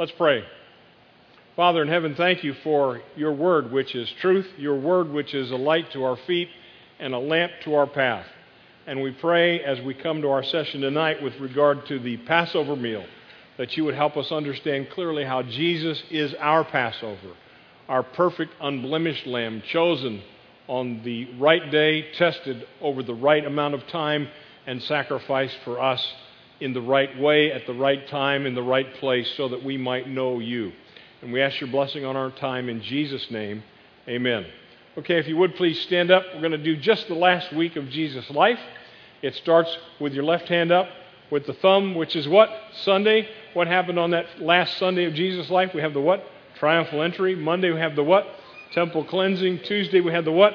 Let's pray. Father in heaven, thank you for your word, which is truth, your word, which is a light to our feet and a lamp to our path. And we pray as we come to our session tonight with regard to the Passover meal, that you would help us understand clearly how Jesus is our Passover, our perfect, unblemished lamb, chosen on the right day, tested over the right amount of time, and sacrificed for us in the right way, at the right time, in the right place, so that we might know you. And we ask your blessing on our time in Jesus' name. Amen. Okay, if you would please stand up. We're going to do just the last week of Jesus' life. It starts with your left hand up, with the thumb, which is what? Sunday. What happened on that last Sunday of Jesus' life? We have the what? Triumphal entry. Monday we have the what? Temple cleansing. Tuesday we have the what?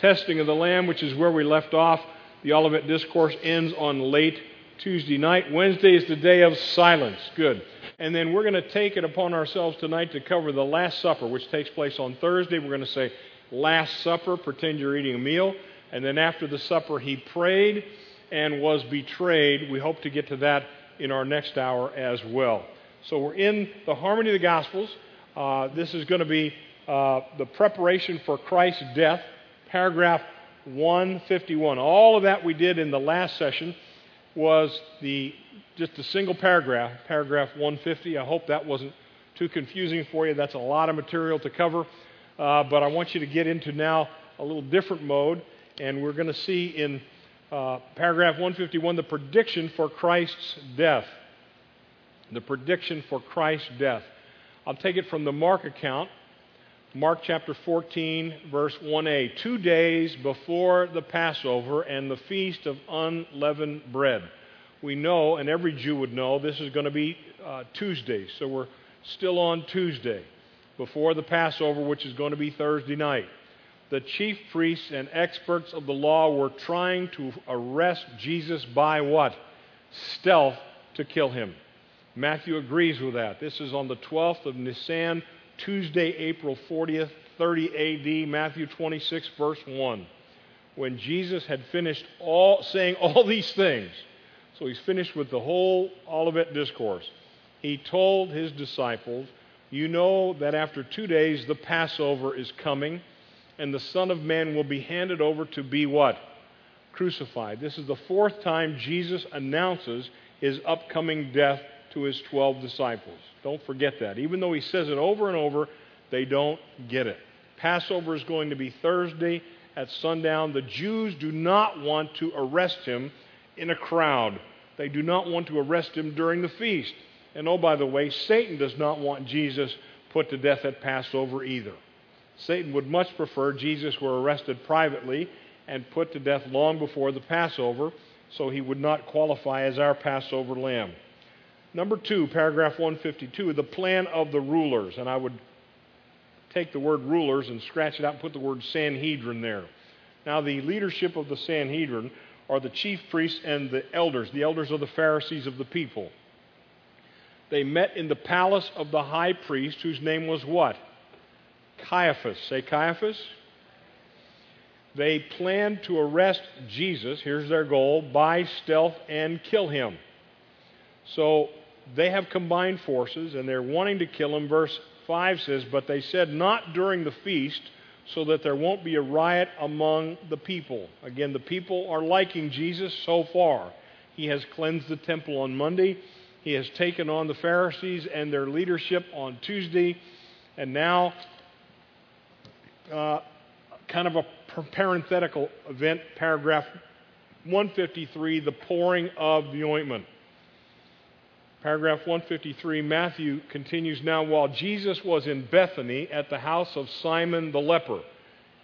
Testing of the Lamb, which is where we left off. The Olivet Discourse ends on late Tuesday night. Wednesday is the day of silence. Good. And then we're going to take it upon ourselves tonight to cover the Last Supper, which takes place on Thursday. We're going to say Last Supper, pretend you're eating a meal. And then after the supper, he prayed and was betrayed. We hope to get to that in our next hour as well. So we're in the harmony of the Gospels. This is going to be the preparation for Christ's death, paragraph 151. All of that we did in the last session was just a single paragraph, paragraph 150. I hope that wasn't too confusing for you. That's a lot of material to cover. But I want you to get into now a little different mode, and we're going to see in paragraph 151, the prediction for Christ's death. The prediction for Christ's death. I'll take it from the Mark account, Mark chapter 14, verse 1a. 2 days before the Passover and the Feast of Unleavened Bread. We know, and every Jew would know, this is going to be Tuesday, so we're still on Tuesday, before the Passover, which is going to be Thursday night. The chief priests and experts of the law were trying to arrest Jesus by what? Stealth, to kill him. Matthew agrees with that. This is on the 12th of Nisan, Tuesday, April 40th, 30 AD, Matthew 26, verse 1. When Jesus had finished saying all these things, so he's finished with the whole Olivet Discourse, he told his disciples, "You know that after 2 days the Passover is coming, and the Son of Man will be handed over to be what? Crucified." This is the fourth time Jesus announces his upcoming death to his 12 disciples. Don't forget that. Even though he says it over and over, they don't get it. Passover is going to be Thursday at sundown. The Jews do not want to arrest him in a crowd. They do not want to arrest him during the feast. And oh, by the way, Satan does not want Jesus put to death at Passover either. Satan would much prefer Jesus were arrested privately and put to death long before the Passover, so he would not qualify as our Passover lamb. Number two, paragraph 152, the plan of the rulers. And I would take the word rulers and scratch it out and put the word Sanhedrin there. Now, the leadership of the Sanhedrin are the chief priests and the elders. The elders are the Pharisees of the people. They met in the palace of the high priest, whose name was what? Caiaphas. Say Caiaphas. They planned to arrest Jesus, here's their goal, by stealth and kill him. So they have combined forces and they're wanting to kill him. Verse 5 says, "But they said not during the feast, so that there won't be a riot among the people." Again, the people are liking Jesus so far. He has cleansed the temple on Monday. He has taken on the Pharisees and their leadership on Tuesday. And now, kind of a parenthetical event, paragraph 153, the pouring of the ointment. Paragraph 153, Matthew continues, "Now while Jesus was in Bethany at the house of Simon the leper,"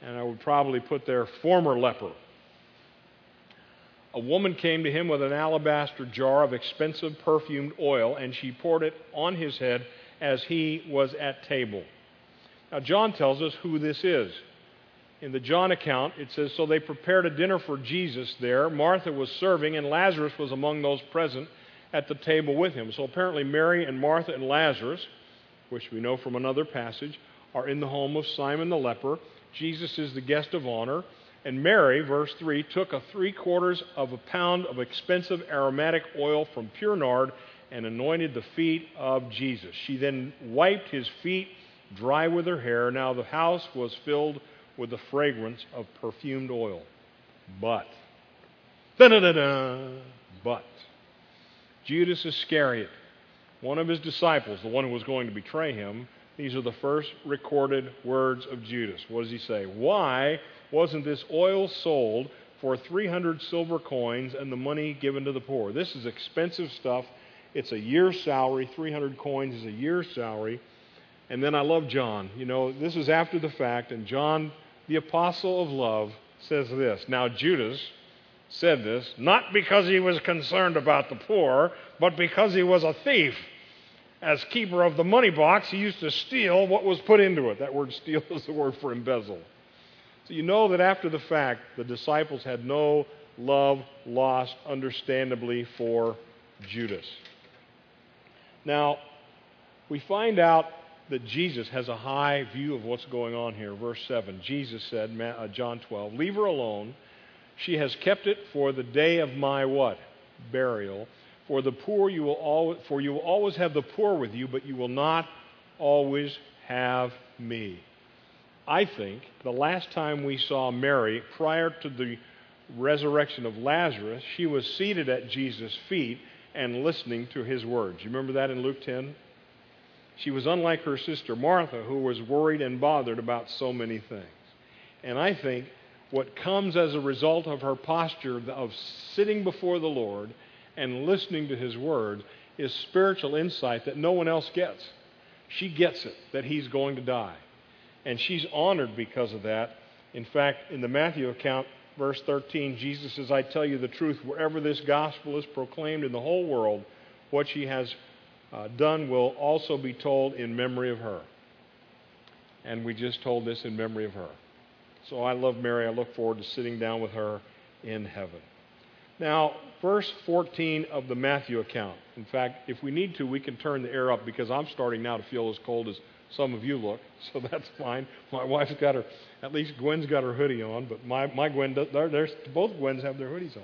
and I would probably put there former leper, "a woman came to him with an alabaster jar of expensive perfumed oil, and she poured it on his head as he was at table." Now, John tells us who this is. In the John account, it says, "So they prepared a dinner for Jesus there. Martha was serving, and Lazarus was among those present at the table with him." So apparently Mary and Martha and Lazarus, which we know from another passage, are in the home of Simon the leper. Jesus is the guest of honor. And Mary, verse 3, took 3/4 of a pound of expensive aromatic oil from pure nard and anointed the feet of Jesus. She then wiped his feet dry with her hair. Now the house was filled with the fragrance of perfumed oil. But, Judas Iscariot, one of his disciples, the one who was going to betray him, these are the first recorded words of Judas. What does he say? Why wasn't this oil sold for 300 silver coins and the money given to the poor? This is expensive stuff. It's a year's salary. 300 coins is a year's salary. And then I love John. You know, this is after the fact, and John, the apostle of love, says this. Now Judas said this, not because he was concerned about the poor, but because he was a thief. As keeper of the money box, he used to steal what was put into it. That word steal is the word for embezzle. So you know that after the fact, the disciples had no love lost, understandably, for Judas. Now, we find out that Jesus has a high view of what's going on here. Verse 7, Jesus said, John 12, leave her alone. She has kept it for the day of my what? Burial. For you will always have the poor with you, but you will not always have me. I think the last time we saw Mary, prior to the resurrection of Lazarus, she was seated at Jesus' feet and listening to his words. You remember that in Luke 10? She was unlike her sister Martha, who was worried and bothered about so many things. And I think what comes as a result of her posture of sitting before the Lord and listening to his word is spiritual insight that no one else gets. She gets it, that he's going to die. And she's honored because of that. In fact, in the Matthew account, verse 13, Jesus says, I tell you the truth, wherever this gospel is proclaimed in the whole world, what she has done will also be told in memory of her. And we just told this in memory of her. So I love Mary. I look forward to sitting down with her in heaven. Now, verse 14 of the Matthew account. In fact, if we need to, we can turn the air up because I'm starting now to feel as cold as some of you look, so that's fine. My wife's got her, at least Gwen's got her hoodie on, but my Gwen, both Gwens have their hoodies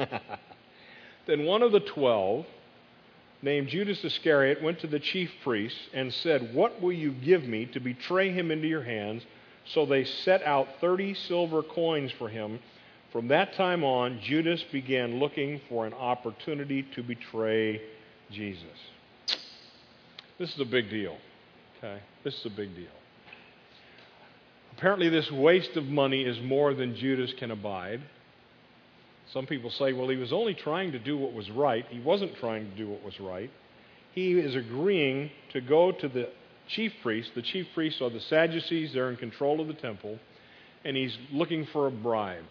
on. Then one of the 12, named Judas Iscariot, went to the chief priests and said, what will you give me to betray him into your hands? So they set out 30 silver coins for him. From that time on, Judas began looking for an opportunity to betray Jesus. This is a big deal, okay? This is a big deal. Apparently, this waste of money is more than Judas can abide. Some people say, well, he was only trying to do what was right. He wasn't trying to do what was right. He is agreeing to go to the chief priests. The chief priests are the Sadducees. They're in control of the temple, and he's looking for a bribe.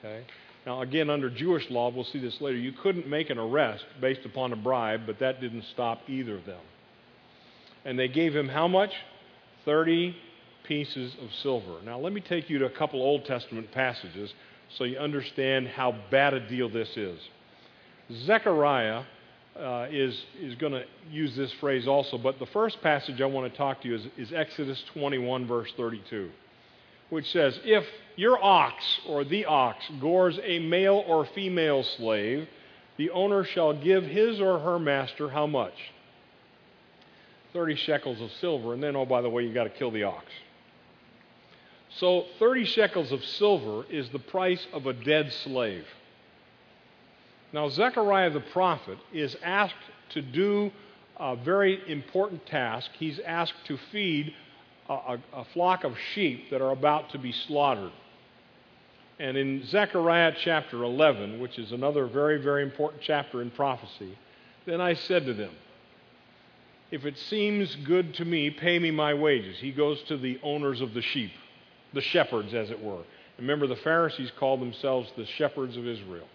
Okay. Now, again, under Jewish law, we'll see this later, you couldn't make an arrest based upon a bribe, but that didn't stop either of them. And they gave him how much? 30 pieces of silver. Now, let me take you to a couple Old Testament passages so you understand how bad a deal this is. Zechariah is going to use this phrase also, but the first passage I want to talk to you is Exodus 21, verse 32. Which says, if your ox or the ox gores a male or female slave, the owner shall give his or her master how much? 30 shekels of silver. And then, oh, by the way, you've got to kill the ox. So 30 shekels of silver is the price of a dead slave. Now, Zechariah the prophet is asked to do a very important task. He's asked to feed a flock of sheep that are about to be slaughtered. And in Zechariah chapter 11, which is another very, very important chapter in prophecy, then I said to them, if it seems good to me, pay me my wages. He goes to the owners of the sheep, the shepherds, as it were. Remember, the Pharisees called themselves the shepherds of Israel.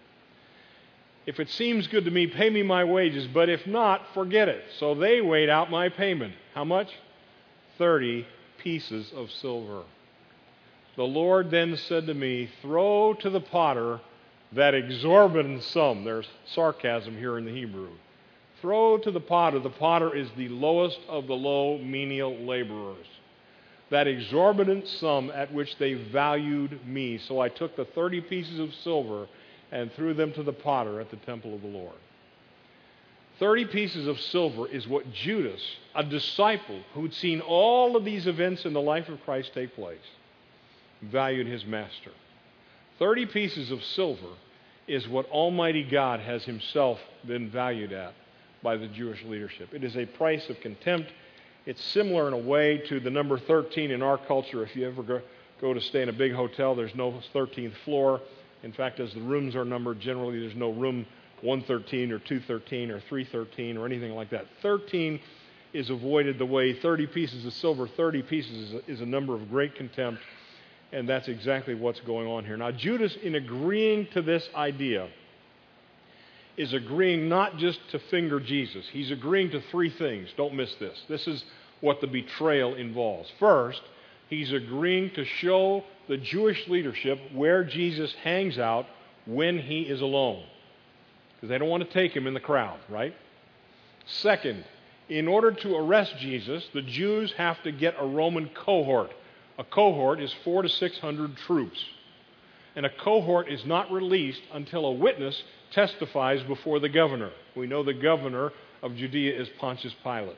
If it seems good to me, pay me my wages, but if not, forget it. So they weighed out my payment. How much? 30 pieces of silver. The Lord then said to me, throw to the potter that exorbitant sum. There's sarcasm here in the Hebrew. Throw to the potter. The potter is the lowest of the low menial laborers. That exorbitant sum at which they valued me. So I took the 30 pieces of silver and threw them to the potter at the temple of the Lord. 30 pieces of silver is what Judas, a disciple who'd seen all of these events in the life of Christ take place, valued his master. 30 pieces of silver is what Almighty God has himself been valued at by the Jewish leadership. It is a price of contempt. It's similar in a way to the number 13 in our culture. If you ever go to stay in a big hotel, there's no 13th floor. In fact, as the rooms are numbered, generally there's no room 113 or 213 or 313 or anything like that. 13 is avoided the way 30 pieces of silver, 30 pieces is a number of great contempt, and that's exactly what's going on here. Now, Judas, in agreeing to this idea, is agreeing not just to finger Jesus. He's agreeing to three things. Don't miss this. This is what the betrayal involves. First, he's agreeing to show the Jewish leadership where Jesus hangs out when he is alone, because they don't want to take him in the crowd, right? Second, in order to arrest Jesus, the Jews have to get a Roman cohort. A cohort is 400 to 600 troops, and a cohort is not released until a witness testifies before the governor. We know the governor of Judea is Pontius Pilate.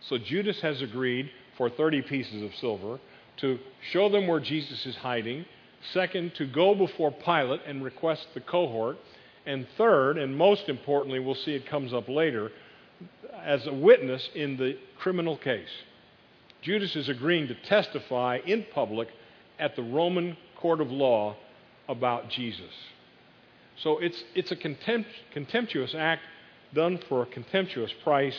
So Judas has agreed for 30 pieces of silver to show them where Jesus is hiding. Second, to go before Pilate and request the cohort. And third, and most importantly, we'll see it comes up later, as a witness in the criminal case. Judas is agreeing to testify in public at the Roman court of law about Jesus. So it's a contemptuous act done for a contemptuous price,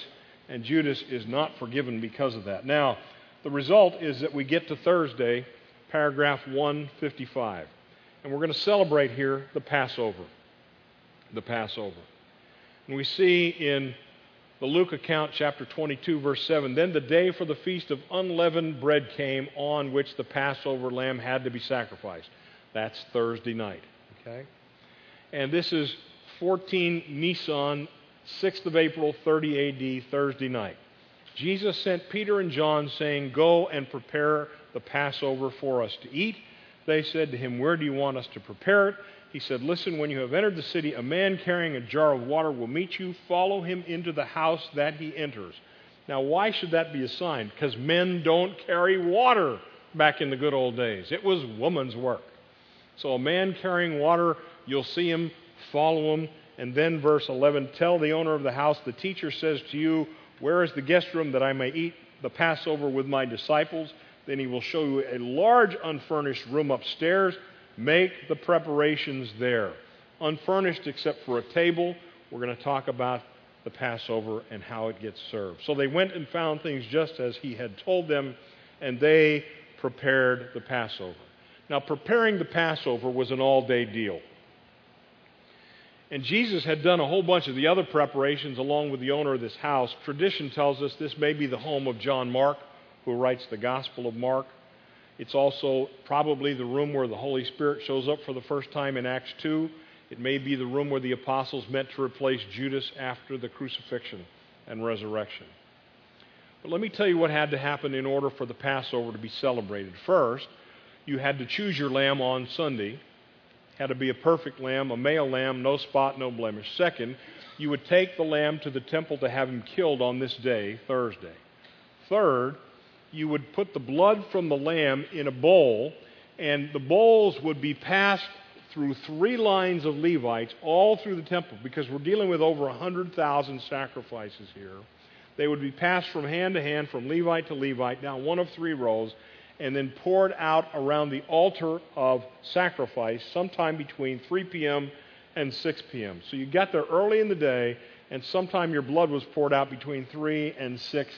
and Judas is not forgiven because of that. Now, the result is that we get to Thursday, paragraph 155, and we're going to celebrate here the Passover. The Passover. And we see in the Luke account, chapter 22, verse 7, "Then the day for the feast of unleavened bread came, on which the Passover lamb had to be sacrificed." That's Thursday night. Okay? And this is 14 Nisan, 6th of April, 30 AD, Thursday night. "Jesus sent Peter and John, saying, 'Go and prepare the Passover for us to eat.' They said to him, 'Where do you want us to prepare it?' He said, 'Listen, when you have entered the city, a man carrying a jar of water will meet you. Follow him into the house that he enters.'" Now, why should that be a sign? Because men don't carry water back in the good old days. It was woman's work. So a man carrying water, you'll see him, follow him. And then verse 11, "Tell the owner of the house, the teacher says to you, 'Where is the guest room that I may eat the Passover with my disciples?' Then he will show you a large unfurnished room upstairs. Make the preparations there." Unfurnished except for a table. We're going to talk about the Passover and how it gets served. So they went and found things just as he had told them, and they prepared the Passover. Now, preparing the Passover was an all-day deal. And Jesus had done a whole bunch of the other preparations along with the owner of this house. Tradition tells us this may be the home of John Mark, who writes the Gospel of Mark. It's also probably the room where the Holy Spirit shows up for the first time in Acts 2. It may be the room where the apostles met to replace Judas after the crucifixion and resurrection. But let me tell you what had to happen in order for the Passover to be celebrated. First, you had to choose your lamb on Sunday. It had to be a perfect lamb, a male lamb, no spot, no blemish. Second, you would take the lamb to the temple to have him killed on this day, Thursday. Third, you would put the blood from the lamb in a bowl, and the bowls would be passed through three lines of Levites all through the temple, because we're dealing with over 100,000 sacrifices here. They would be passed from hand to hand, from Levite to Levite, down one of three rows, and then poured out around the altar of sacrifice sometime between 3 p.m. and 6 p.m. So you got there early in the day, and sometime your blood was poured out between 3 and 6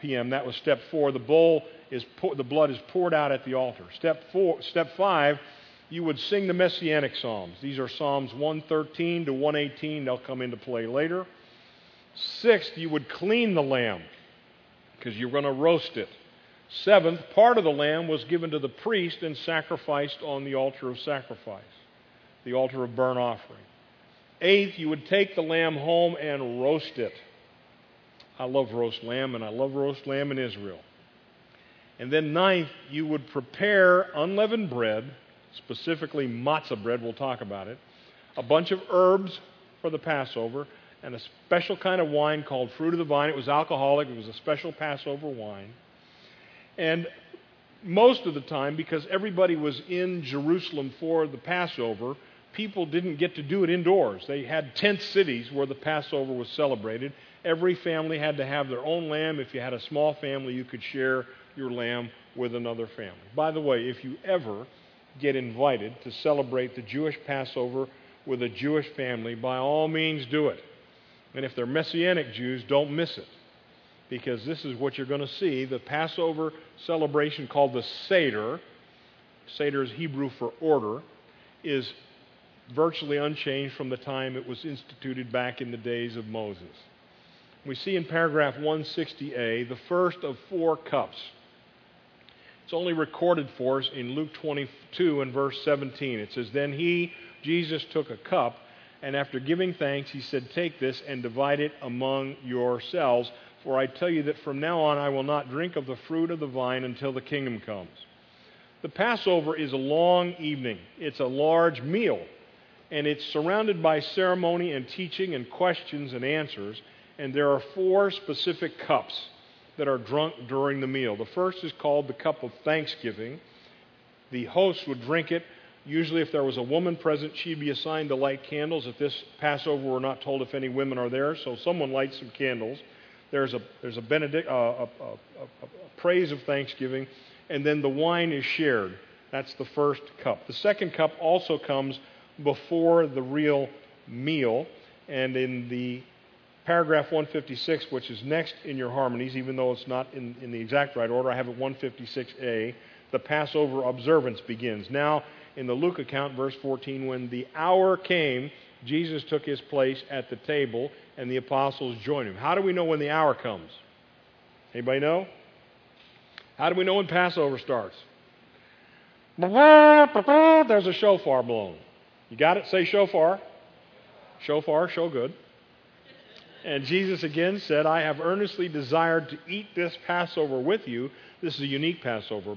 p.m. That was step 4. The blood is poured out at the altar. Step 5, you would sing the Messianic Psalms. These are Psalms 113 to 118. They'll come into play later. Sixth, you would clean the lamb because you're going to roast it. Seventh, part of the lamb was given to the priest and sacrificed on the altar of sacrifice, the altar of burnt offering. Eighth, you would take the lamb home and roast it. I love roast lamb, and I love roast lamb in Israel. And then ninth, you would prepare unleavened bread, specifically matzah bread, we'll talk about it, a bunch of herbs for the Passover, and a special kind of wine called fruit of the vine. It was alcoholic. It was a special Passover wine. And most of the time, because everybody was in Jerusalem for the Passover, people didn't get to do it indoors. They had tent cities where the Passover was celebrated. Every family had to have their own lamb. If you had a small family, you could share your lamb with another family. By the way, if you ever get invited to celebrate the Jewish Passover with a Jewish family, by all means do it. And if they're Messianic Jews, don't miss it, because this is what you're going to see. The Passover celebration called the Seder, Seder is Hebrew for order, is virtually unchanged from the time it was instituted back in the days of Moses. We see in paragraph 160a the first of four cups. It's only recorded for us in Luke 22 and verse 17. It says, "Then he, Jesus, took a cup, and after giving thanks, he said, 'Take this and divide it among yourselves, for I tell you that from now on I will not drink of the fruit of the vine until the kingdom comes.'" The Passover is a long evening. It's a large meal, and it's surrounded by ceremony and teaching and questions and answers, and there are four specific cups that are drunk during the meal. The first is called the cup of thanksgiving. The host would drink it. Usually if there was a woman present, she'd be assigned to light candles. At this Passover, we're not told if any women are there, so someone lights some candles. There's a praise of thanksgiving, and then the wine is shared. That's the first cup. The second cup also comes before the real meal, and in the paragraph 156, which is next in your harmonies, even though it's not in the exact right order, I have it 156a, the Passover observance begins. Now, in the Luke account, verse 14, "When the hour came, Jesus took his place at the table, and the apostles joined him." How do we know when the hour comes? Anybody know? How do we know when Passover starts? There's a shofar blown. You got it? Say shofar. Shofar, show good. "And Jesus again said, 'I have earnestly desired to eat this Passover with you.'" This is a unique Passover.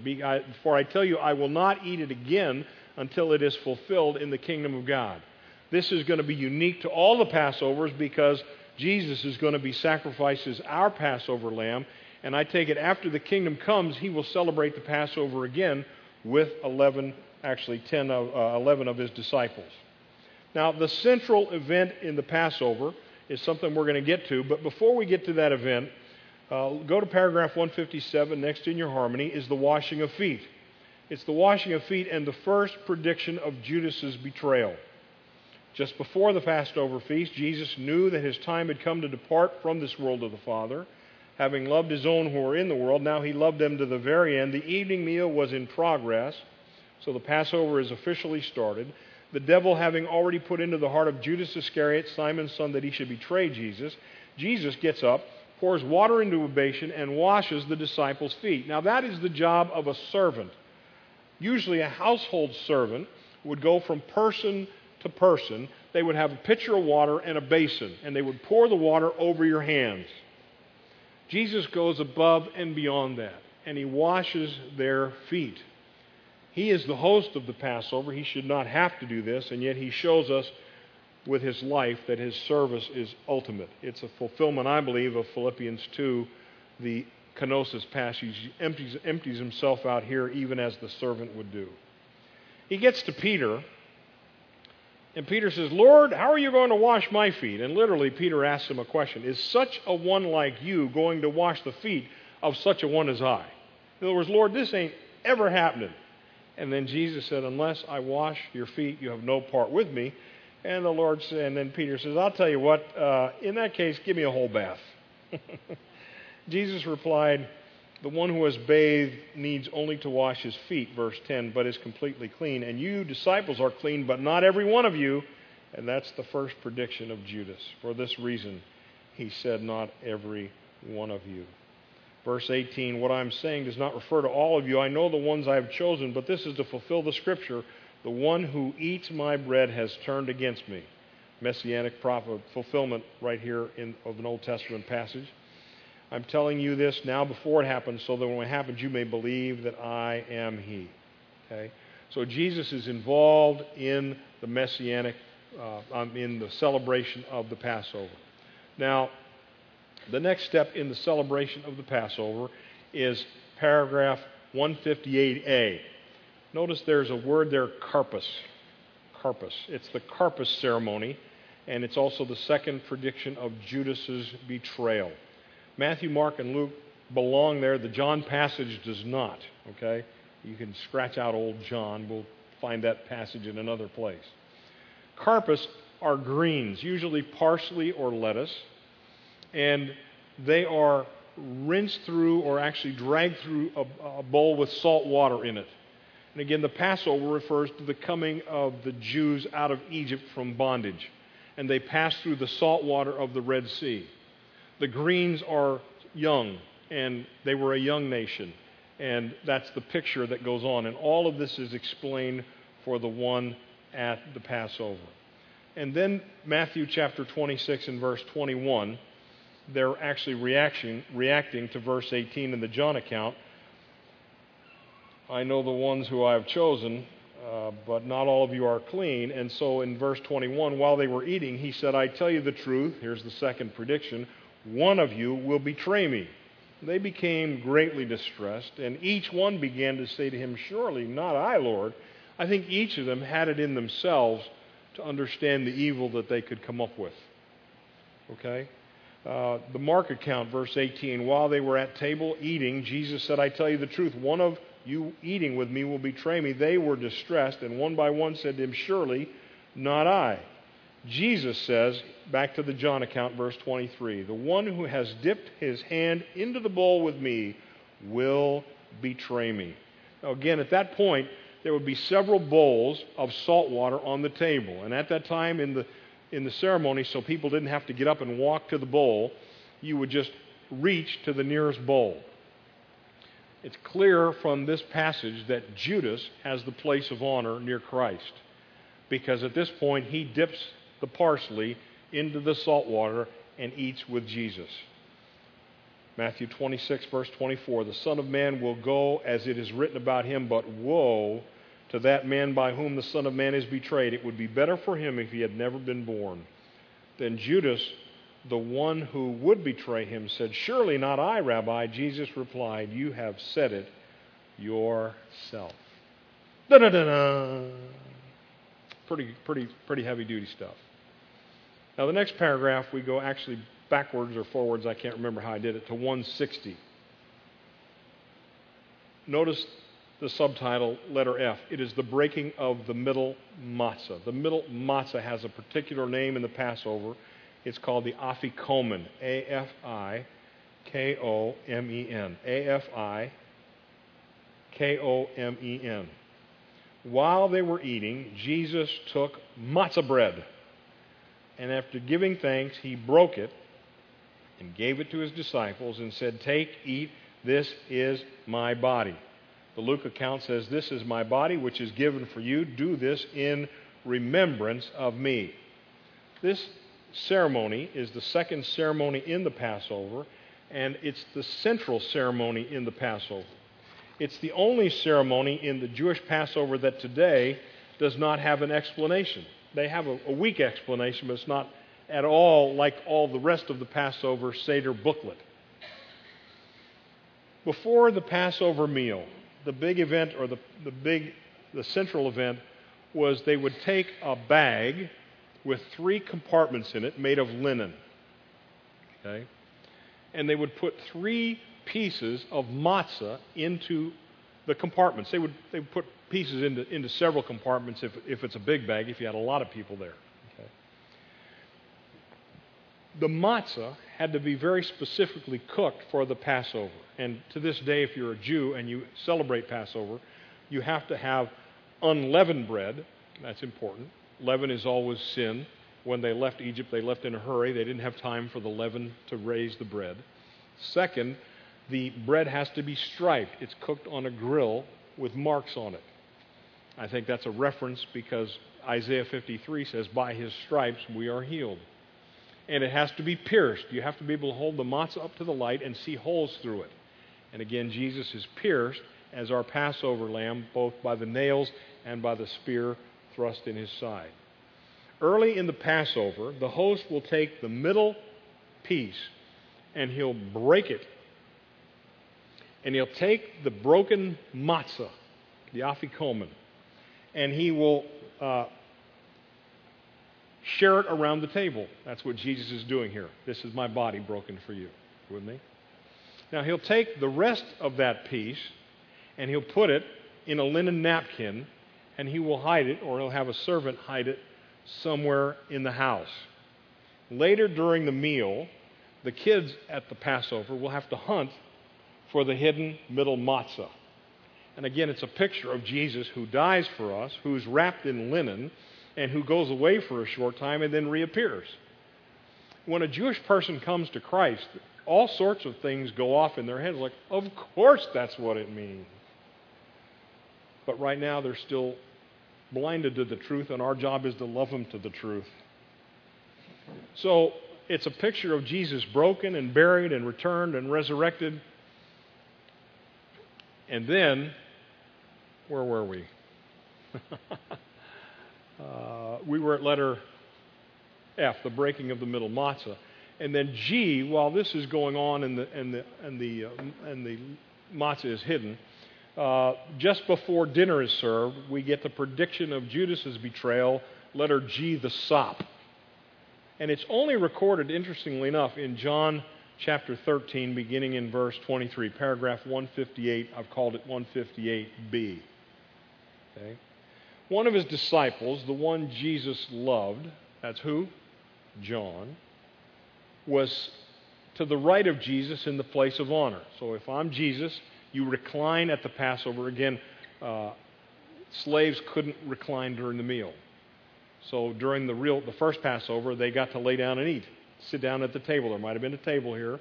"For I tell you, I will not eat it again until it is fulfilled in the kingdom of God." This is going to be unique to all the Passovers, because Jesus is going to be sacrificed as our Passover lamb. And I take it after the kingdom comes, he will celebrate the Passover again with 11 of his disciples. Now, the central event in the Passover is something we're going to get to. But before we get to that event, go to paragraph 157, next in your harmony, is the washing of feet. It's the washing of feet and the first prediction of Judas's betrayal. Just before the Passover feast, Jesus knew that his time had come to depart from this world to the Father. Having loved his own who were in the world, now he loved them to the very end. The evening meal was in progress, so the Passover is officially started. The devil, having already put into the heart of Judas Iscariot, Simon's son, that he should betray Jesus, Jesus gets up, pours water into a basin, and washes the disciples' feet. Now, that is the job of a servant. Usually a household servant would go from person to person. They would have a pitcher of water and a basin, and they would pour the water over your hands. Jesus goes above and beyond that, and he washes their feet. He is the host of the Passover. He should not have to do this, and yet he shows us with his life that his service is ultimate. It's a fulfillment, I believe, of Philippians 2, the Kenosis passage. He empties himself out here even as the servant would do. He gets to Peter, and Peter says, "Lord, how are you going to wash my feet?" And literally Peter asks him a question. "Is such a one like you going to wash the feet of such a one as I?" In other words, "Lord, this ain't ever happening." And then Jesus said, "Unless I wash your feet, you have no part with me." And the Lord said, and then Peter says, "I'll tell you what, in that case, give me a whole bath." Jesus replied, "The one who has bathed needs only to wash his feet," verse 10, "but is completely clean. And you disciples are clean, but not every one of you." And that's the first prediction of Judas. For this reason, he said, "Not every one of you." Verse 18, "What I am saying does not refer to all of you. I know the ones I have chosen, but this is to fulfill the scripture. The one who eats my bread has turned against me." Messianic prophet fulfillment right here of an Old Testament passage. "I'm telling you this now before it happens, so that when it happens you may believe that I am he." Okay? So Jesus is involved in the celebration of the Passover. Now, the next step in the celebration of the Passover is paragraph 158a. Notice there's a word there, carpus. Carpus. It's the carpus ceremony, and it's also the second prediction of Judas's betrayal. Matthew, Mark, and Luke belong there. The John passage does not, okay? You can scratch out old John. We'll find that passage in another place. Carpus are greens, usually parsley or lettuce, and they are rinsed through or actually dragged through a bowl with salt water in it. And again, the Passover refers to the coming of the Jews out of Egypt from bondage, and they pass through the salt water of the Red Sea. The greens are young, and they were a young nation, and that's the picture that goes on. And all of this is explained for the one at the Passover. And then Matthew chapter 26 and verse 21, they're actually reacting to verse 18 in the John account. I know the ones who I have chosen, but not all of you are clean. And so in verse 21, while they were eating, he said, I tell you the truth, here's the second prediction, one of you will betray me. They became greatly distressed, and each one began to say to him, surely not I, Lord. I think each of them had it in themselves to understand the evil that they could come up with. Okay? The Mark account, verse 18, while they were at table eating, Jesus said, I tell you the truth, one of you eating with me will betray me. They were distressed, and one by one said to him, surely not I. Jesus says, back to the John account, verse 23, the one who has dipped his hand into the bowl with me will betray me. Now again, at that point, there would be several bowls of salt water on the table. And at that time in the ceremony, so people didn't have to get up and walk to the bowl, you would just reach to the nearest bowl. It's clear from this passage that Judas has the place of honor near Christ, because at this point he dips the parsley into the salt water and eats with Jesus. Matthew 26, verse 24, the Son of Man will go as it is written about him, but woe to that man by whom the Son of Man is betrayed. It would be better for him if he had never been born. Then Judas, the one who would betray him, said, surely not I, Rabbi. Jesus replied, you have said it yourself. Da-da-da-da. Pretty heavy-duty stuff. Now, the next paragraph, we go actually backwards or forwards, I can't remember how I did it, to 160. Notice the subtitle, letter F. It is the breaking of the middle matzah. The middle matzah has a particular name in the Passover. It's called the Afikomen, A-F-I-K-O-M-E-N, A-F-I-K-O-M-E-N. While they were eating, Jesus took matzah bread, and after giving thanks, he broke it and gave it to his disciples and said, take, eat, this is my body. The Luke account says, this is my body, which is given for you. Do this in remembrance of me. This ceremony is the second ceremony in the Passover, and it's the central ceremony in the Passover. It's the only ceremony in the Jewish Passover that today does not have an explanation. They have a weak explanation, but it's not at all like all the rest of the Passover Seder booklet. Before the Passover meal, the big event, or the central event, was they would take a bag with three compartments in it made of linen, okay? And they would put three pieces of matzah into the compartments. They would put pieces into several compartments if it's a big bag, if you had a lot of people there. The matzah had to be very specifically cooked for the Passover. And to this day, if you're a Jew and you celebrate Passover, you have to have unleavened bread. That's important. Leaven is always sin. When they left Egypt, they left in a hurry. They didn't have time for the leaven to raise the bread. Second, the bread has to be striped. It's cooked on a grill with marks on it. I think that's a reference because Isaiah 53 says, by his stripes we are healed. And it has to be pierced. You have to be able to hold the matzah up to the light and see holes through it. And again, Jesus is pierced as our Passover lamb, both by the nails and by the spear thrust in his side. Early in the Passover, the host will take the middle peace, and he'll break it. And he'll take the broken matzah, the Afikomen, and he will share it around the table. That's what Jesus is doing here. This is my body broken for you. With me? Now he'll take the rest of that piece and he'll put it in a linen napkin, and he will hide it, or he'll have a servant hide it somewhere in the house. Later during the meal, the kids at the Passover will have to hunt for the hidden middle matzah. And again, it's a picture of Jesus who dies for us, who's wrapped in linen, and who goes away for a short time and then reappears. When a Jewish person comes to Christ, all sorts of things go off in their heads, like, of course that's what it means. But right now they're still blinded to the truth, and our job is to love them to the truth. So it's a picture of Jesus broken and buried and returned and resurrected. And then, where were we? We were at letter F, the breaking of the middle matzah. And then G, while this is going on and the matzah is hidden, just before dinner is served, we get the prediction of Judas's betrayal, letter G, the sop. And it's only recorded, interestingly enough, in John chapter 13, beginning in verse 23, paragraph 158. I've called it 158b. Okay? One of his disciples, the one Jesus loved, that's who? John, was to the right of Jesus in the place of honor. So if I'm Jesus, you recline at the Passover. Again, slaves couldn't recline during the meal. So during the first Passover, they got to lay down and eat, sit down at the table. There might have been a table here,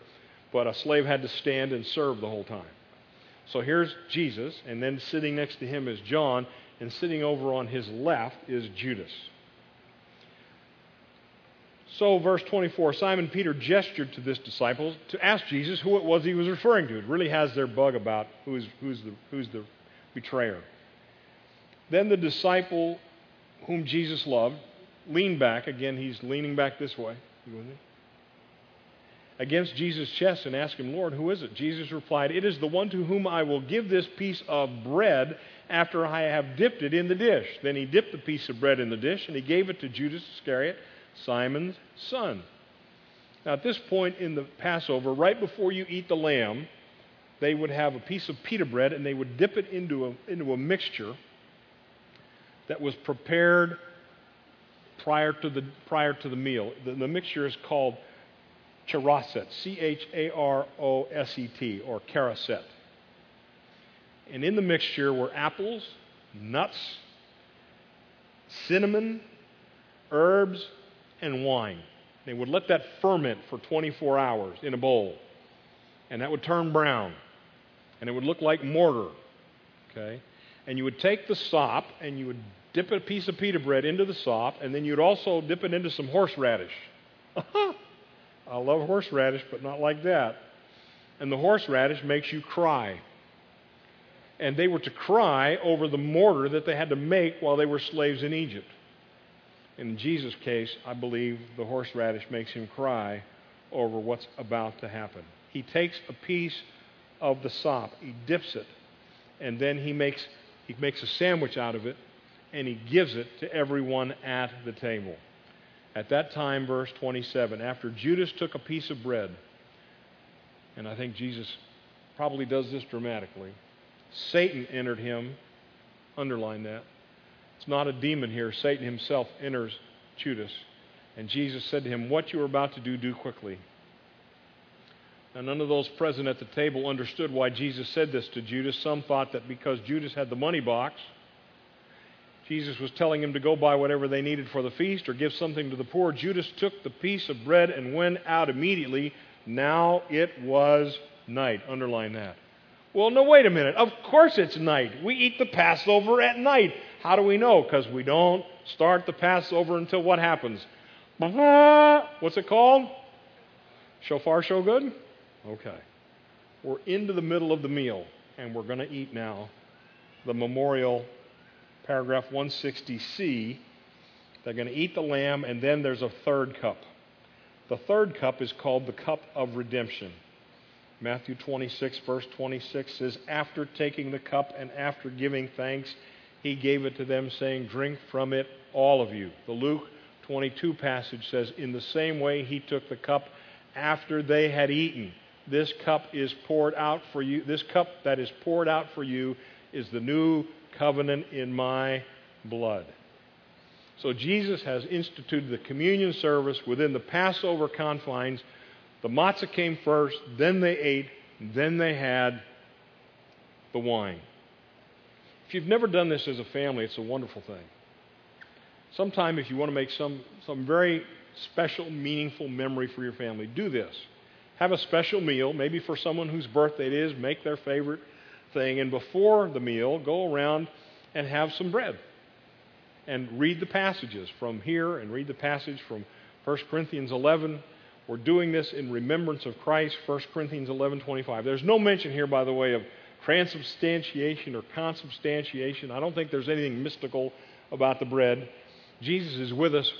but a slave had to stand and serve the whole time. So here's Jesus, and then sitting next to him is John, and sitting over on his left is Judas. So verse 24, Simon Peter gestured to this disciple to ask Jesus who it was he was referring to. It really has their bug about who's the betrayer. Then the disciple whom Jesus loved leaned back. Again, he's leaning back this way. You with me? Against Jesus' chest and asked him, Lord, who is it? Jesus replied, it is the one to whom I will give this piece of bread after I have dipped it in the dish. Then he dipped the piece of bread in the dish, and he gave it to Judas Iscariot, Simon's son. Now at this point in the Passover, right before you eat the lamb, they would have a piece of pita bread and they would dip it into a mixture that was prepared prior to the meal. The mixture is called charoset, C-H-A-R-O-S-E-T, or charoset. And in the mixture were apples, nuts, cinnamon, herbs, and wine. They would let that ferment for 24 hours in a bowl, and that would turn brown, and it would look like mortar. Okay? And you would take the sop and you would dip a piece of pita bread into the sop, and then you'd also dip it into some horseradish. I love horseradish, but not like that. And the horseradish makes you cry. And they were to cry over the mortar that they had to make while they were slaves in Egypt. In Jesus' case, I believe the horseradish makes him cry over what's about to happen. He takes a piece of the sop, he dips it, and then he makes a sandwich out of it, and he gives it to everyone at the table. At that time, verse 27, after Judas took a piece of bread, and I think Jesus probably does this dramatically, Satan entered him, underline that. It's not a demon here. Satan himself enters Judas. And Jesus said to him, what you are about to do quickly. Now, none of those present at the table understood why Jesus said this to Judas. Some thought that because Judas had the money box, Jesus was telling him to go buy whatever they needed for the feast or give something to the poor. Judas took the piece of bread and went out immediately. Now it was night. Underline that. Well, no, wait a minute. Of course it's night. We eat the Passover at night. How do we know? Because we don't start the Passover until what happens? What's it called? Shofar, show good? Okay. We're into the middle of the meal, and we're going to eat now the memorial, paragraph 160C. They're going to eat the lamb, and then there's a third cup. The third cup is called the cup of redemption. Matthew 26, verse 26 says, "After taking the cup and after giving thanks, he gave it to them, saying, 'Drink from it, all of you.'" The Luke 22 passage says, "In the same way he took the cup after they had eaten. This cup is poured out for you. This cup that is poured out for you is the new covenant in my blood." So Jesus has instituted the communion service within the Passover confines. The matzah came first, then they ate, then they had the wine. If you've never done this as a family, it's a wonderful thing. Sometime if you want to make some very special, meaningful memory for your family, do this. Have a special meal, maybe for someone whose birthday it is, make their favorite thing, and before the meal, go around and have some bread and read the passages from here and read the passage from 1 Corinthians 11. We're doing this in remembrance of Christ, 1 Corinthians 11:25. There's no mention here, by the way, of transubstantiation or consubstantiation. I don't think there's anything mystical about the bread. Jesus is with us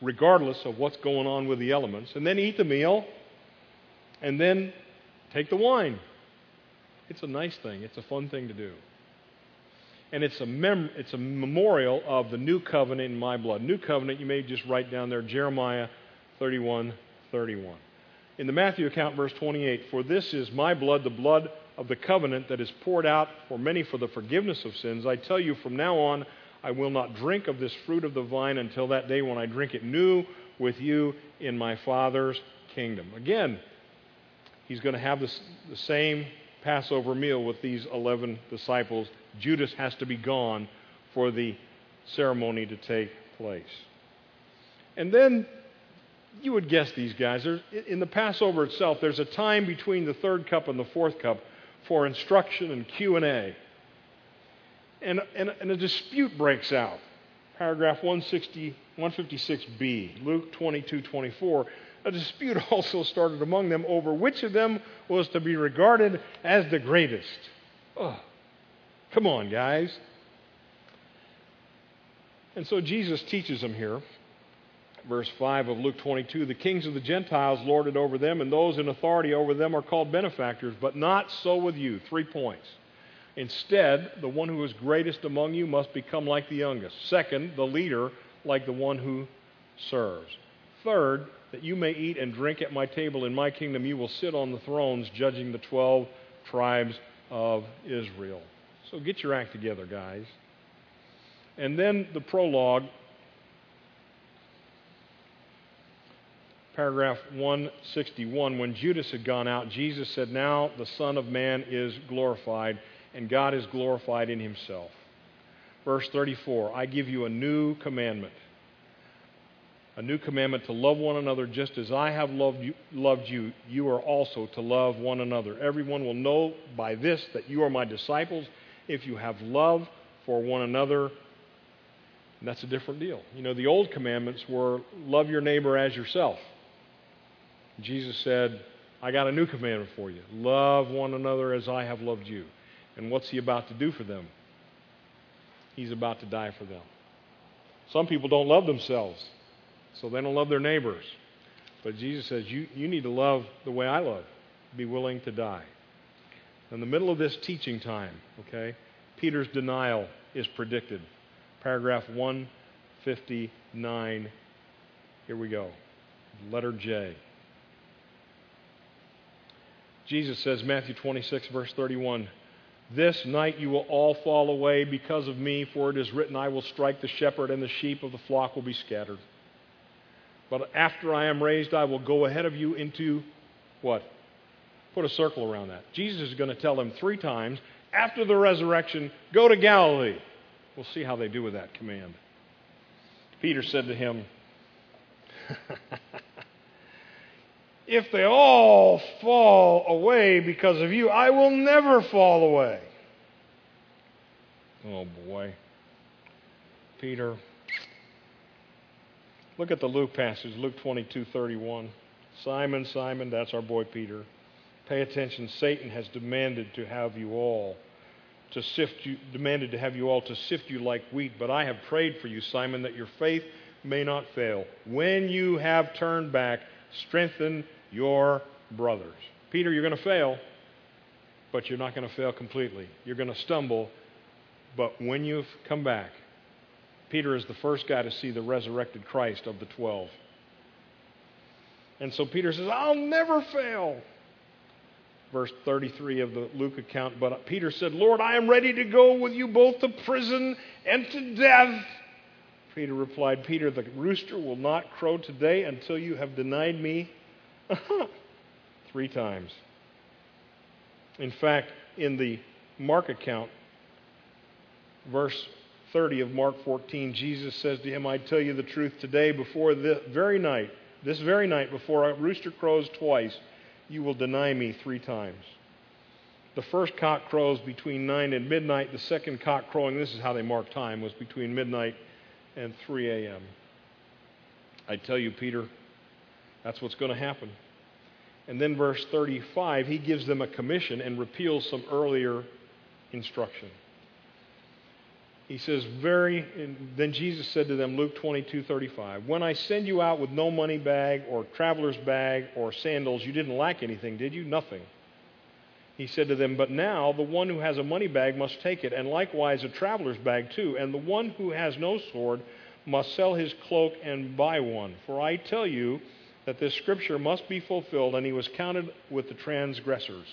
regardless of what's going on with the elements. And then eat the meal and then take the wine. It's a nice thing. It's a fun thing to do. And it's a memorial of the new covenant in my blood. New covenant, you may just write down there, Jeremiah 31:31. In the Matthew account, verse 28, "For this is my blood, the blood of the covenant that is poured out for many for the forgiveness of sins. I tell you, from now on, I will not drink of this fruit of the vine until that day when I drink it new with you in my Father's kingdom." Again, he's going to have the same Passover meal with these 11 disciples. Judas has to be gone for the ceremony to take place. And then you would guess these guys. In the Passover itself, there's a time between the third cup and the fourth cup for instruction and Q&A. And a dispute breaks out. Paragraph 156b, Luke 22:24. "A dispute also started among them over which of them was to be regarded as the greatest." Oh, come on, guys. And so Jesus teaches them here. Verse 5 of Luke 22, "The kings of the Gentiles lord it over them, and those in authority over them are called benefactors, but not so with you." 3 points. Instead, the one who is greatest among you must become like the youngest. Second, the leader like the one who serves. Third, that you may eat and drink at my table in my kingdom, you will sit on the thrones judging the 12 tribes of Israel. So get your act together, guys. And then the prologue, paragraph 161, "When Judas had gone out, Jesus said, 'Now the Son of Man is glorified, and God is glorified in himself.'" Verse 34, "I give you a new commandment to love one another just as I have loved you. You are also to love one another. Everyone will know by this that you are my disciples if you have love for one another." And that's a different deal. You know, the old commandments were love your neighbor as yourself. Jesus said, "I got a new commandment for you. Love one another as I have loved you." And what's he about to do for them? He's about to die for them. Some people don't love themselves, so they don't love their neighbors. But Jesus says, you need to love the way I love. Be willing to die. In the middle of this teaching time, okay, Peter's denial is predicted. Paragraph 159. Here we go. Letter J. Jesus says, Matthew 26, verse 31, "This night you will all fall away because of me, for it is written, I will strike the shepherd, and the sheep of the flock will be scattered. But after I am raised, I will go ahead of you into" what? Put a circle around that. Jesus is going to tell them 3 times, after the resurrection, "Go to Galilee." We'll see how they do with that command. Peter said to him, "If they all fall away because of you, I will never fall away." Oh boy. Peter. Look at the Luke passage, Luke 22:31. "Simon, Simon," that's our boy Peter, "pay attention. Satan has demanded to have you all to sift you like wheat, but I have prayed for you, Simon, that your faith may not fail. When you have turned back, Strengthen your brothers. Peter, you're going to fail, but you're not going to fail completely. You're going to stumble, but when you've come back, Peter is the first guy to see the resurrected Christ of the 12. And so Peter says, I'll never fail. Verse 33 of the Luke account, but Peter said, Lord, I am ready to go with you both to prison and to death. Peter replied, Peter, the rooster will not crow today until you have denied me 3 times. In fact, in the Mark account, verse 30 of Mark 14, Jesus says to him, I tell you the truth today, before this very night, before a rooster crows twice, you will deny me 3 times. The first cock crows between 9 and midnight. The second cock crowing, this is how they mark time, was between midnight and 3 a.m. I tell you, Peter, that's what's going to happen. And then verse 35, he gives them a commission and repeals some earlier instruction. He says, then Jesus said to them, Luke 22:35, when I send you out with no money bag or traveler's bag or sandals, you didn't lack anything, did you? Nothing. He said to them, but now the one who has a money bag must take it, and likewise a traveler's bag too. And the one who has no sword must sell his cloak and buy one. For I tell you that this scripture must be fulfilled, and he was counted with the transgressors.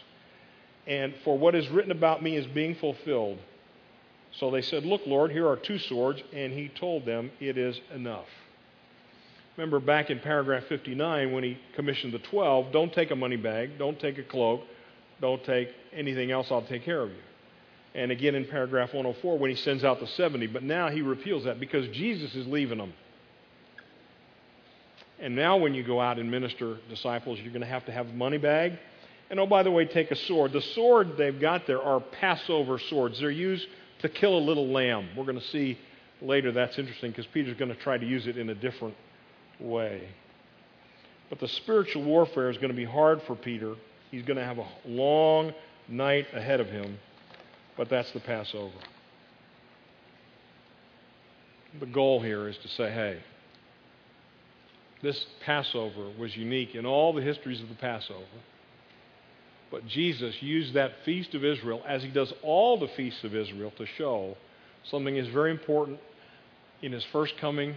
And for what is written about me is being fulfilled. So they said, look, Lord, here are 2 swords. And he told them, it is enough. Remember back in paragraph 59 when he commissioned the 12, don't take a money bag, don't take a cloak, don't take anything else, I'll take care of you. And again in paragraph 104 when he sends out the 70. But now he repeals that because Jesus is leaving them. And now when you go out and minister disciples, you're going to have a money bag. And oh, by the way, take a sword. The sword they've got there are Passover swords. They're used to kill a little lamb. We're going to see later that's interesting because Peter's going to try to use it in a different way. But the spiritual warfare is going to be hard for Peter. He's going to have a long night ahead of him, but that's the Passover. The goal here is to say, hey, this Passover was unique in all the histories of the Passover. But Jesus used that feast of Israel, as he does all the feasts of Israel, to show something is very important in his first coming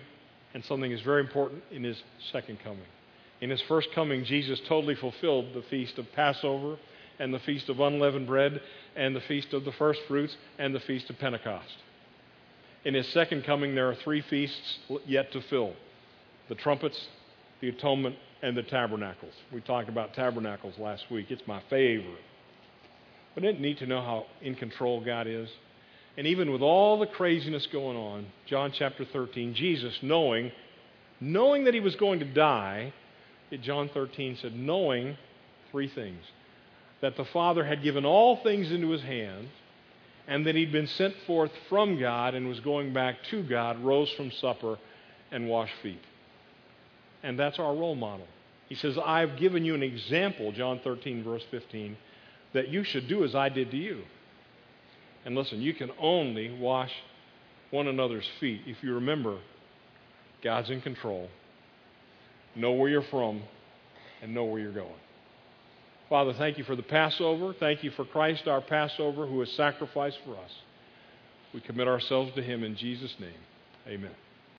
and something is very important in his second coming. In his first coming, Jesus totally fulfilled the feast of Passover and the feast of unleavened bread and the feast of the first fruits and the feast of Pentecost. In his second coming, there are 3 feasts yet to fill: the trumpets, the atonement, and the tabernacles. We talked about tabernacles last week. It's my favorite. But isn't it neat to know how in control God is? And even with all the craziness going on, John chapter 13, Jesus, knowing that he was going to die, in John 13 said, knowing 3 things: that the Father had given all things into his hands, and that he'd been sent forth from God and was going back to God, rose from supper, and washed feet. And that's our role model. He says, I've given you an example, John 13, verse 15, that you should do as I did to you. And listen, you can only wash one another's feet if you remember God's in control. Know where you're from and know where you're going. Father, thank you for the Passover. Thank you for Christ, our Passover, who is sacrificed for us. We commit ourselves to him in Jesus' name. Amen.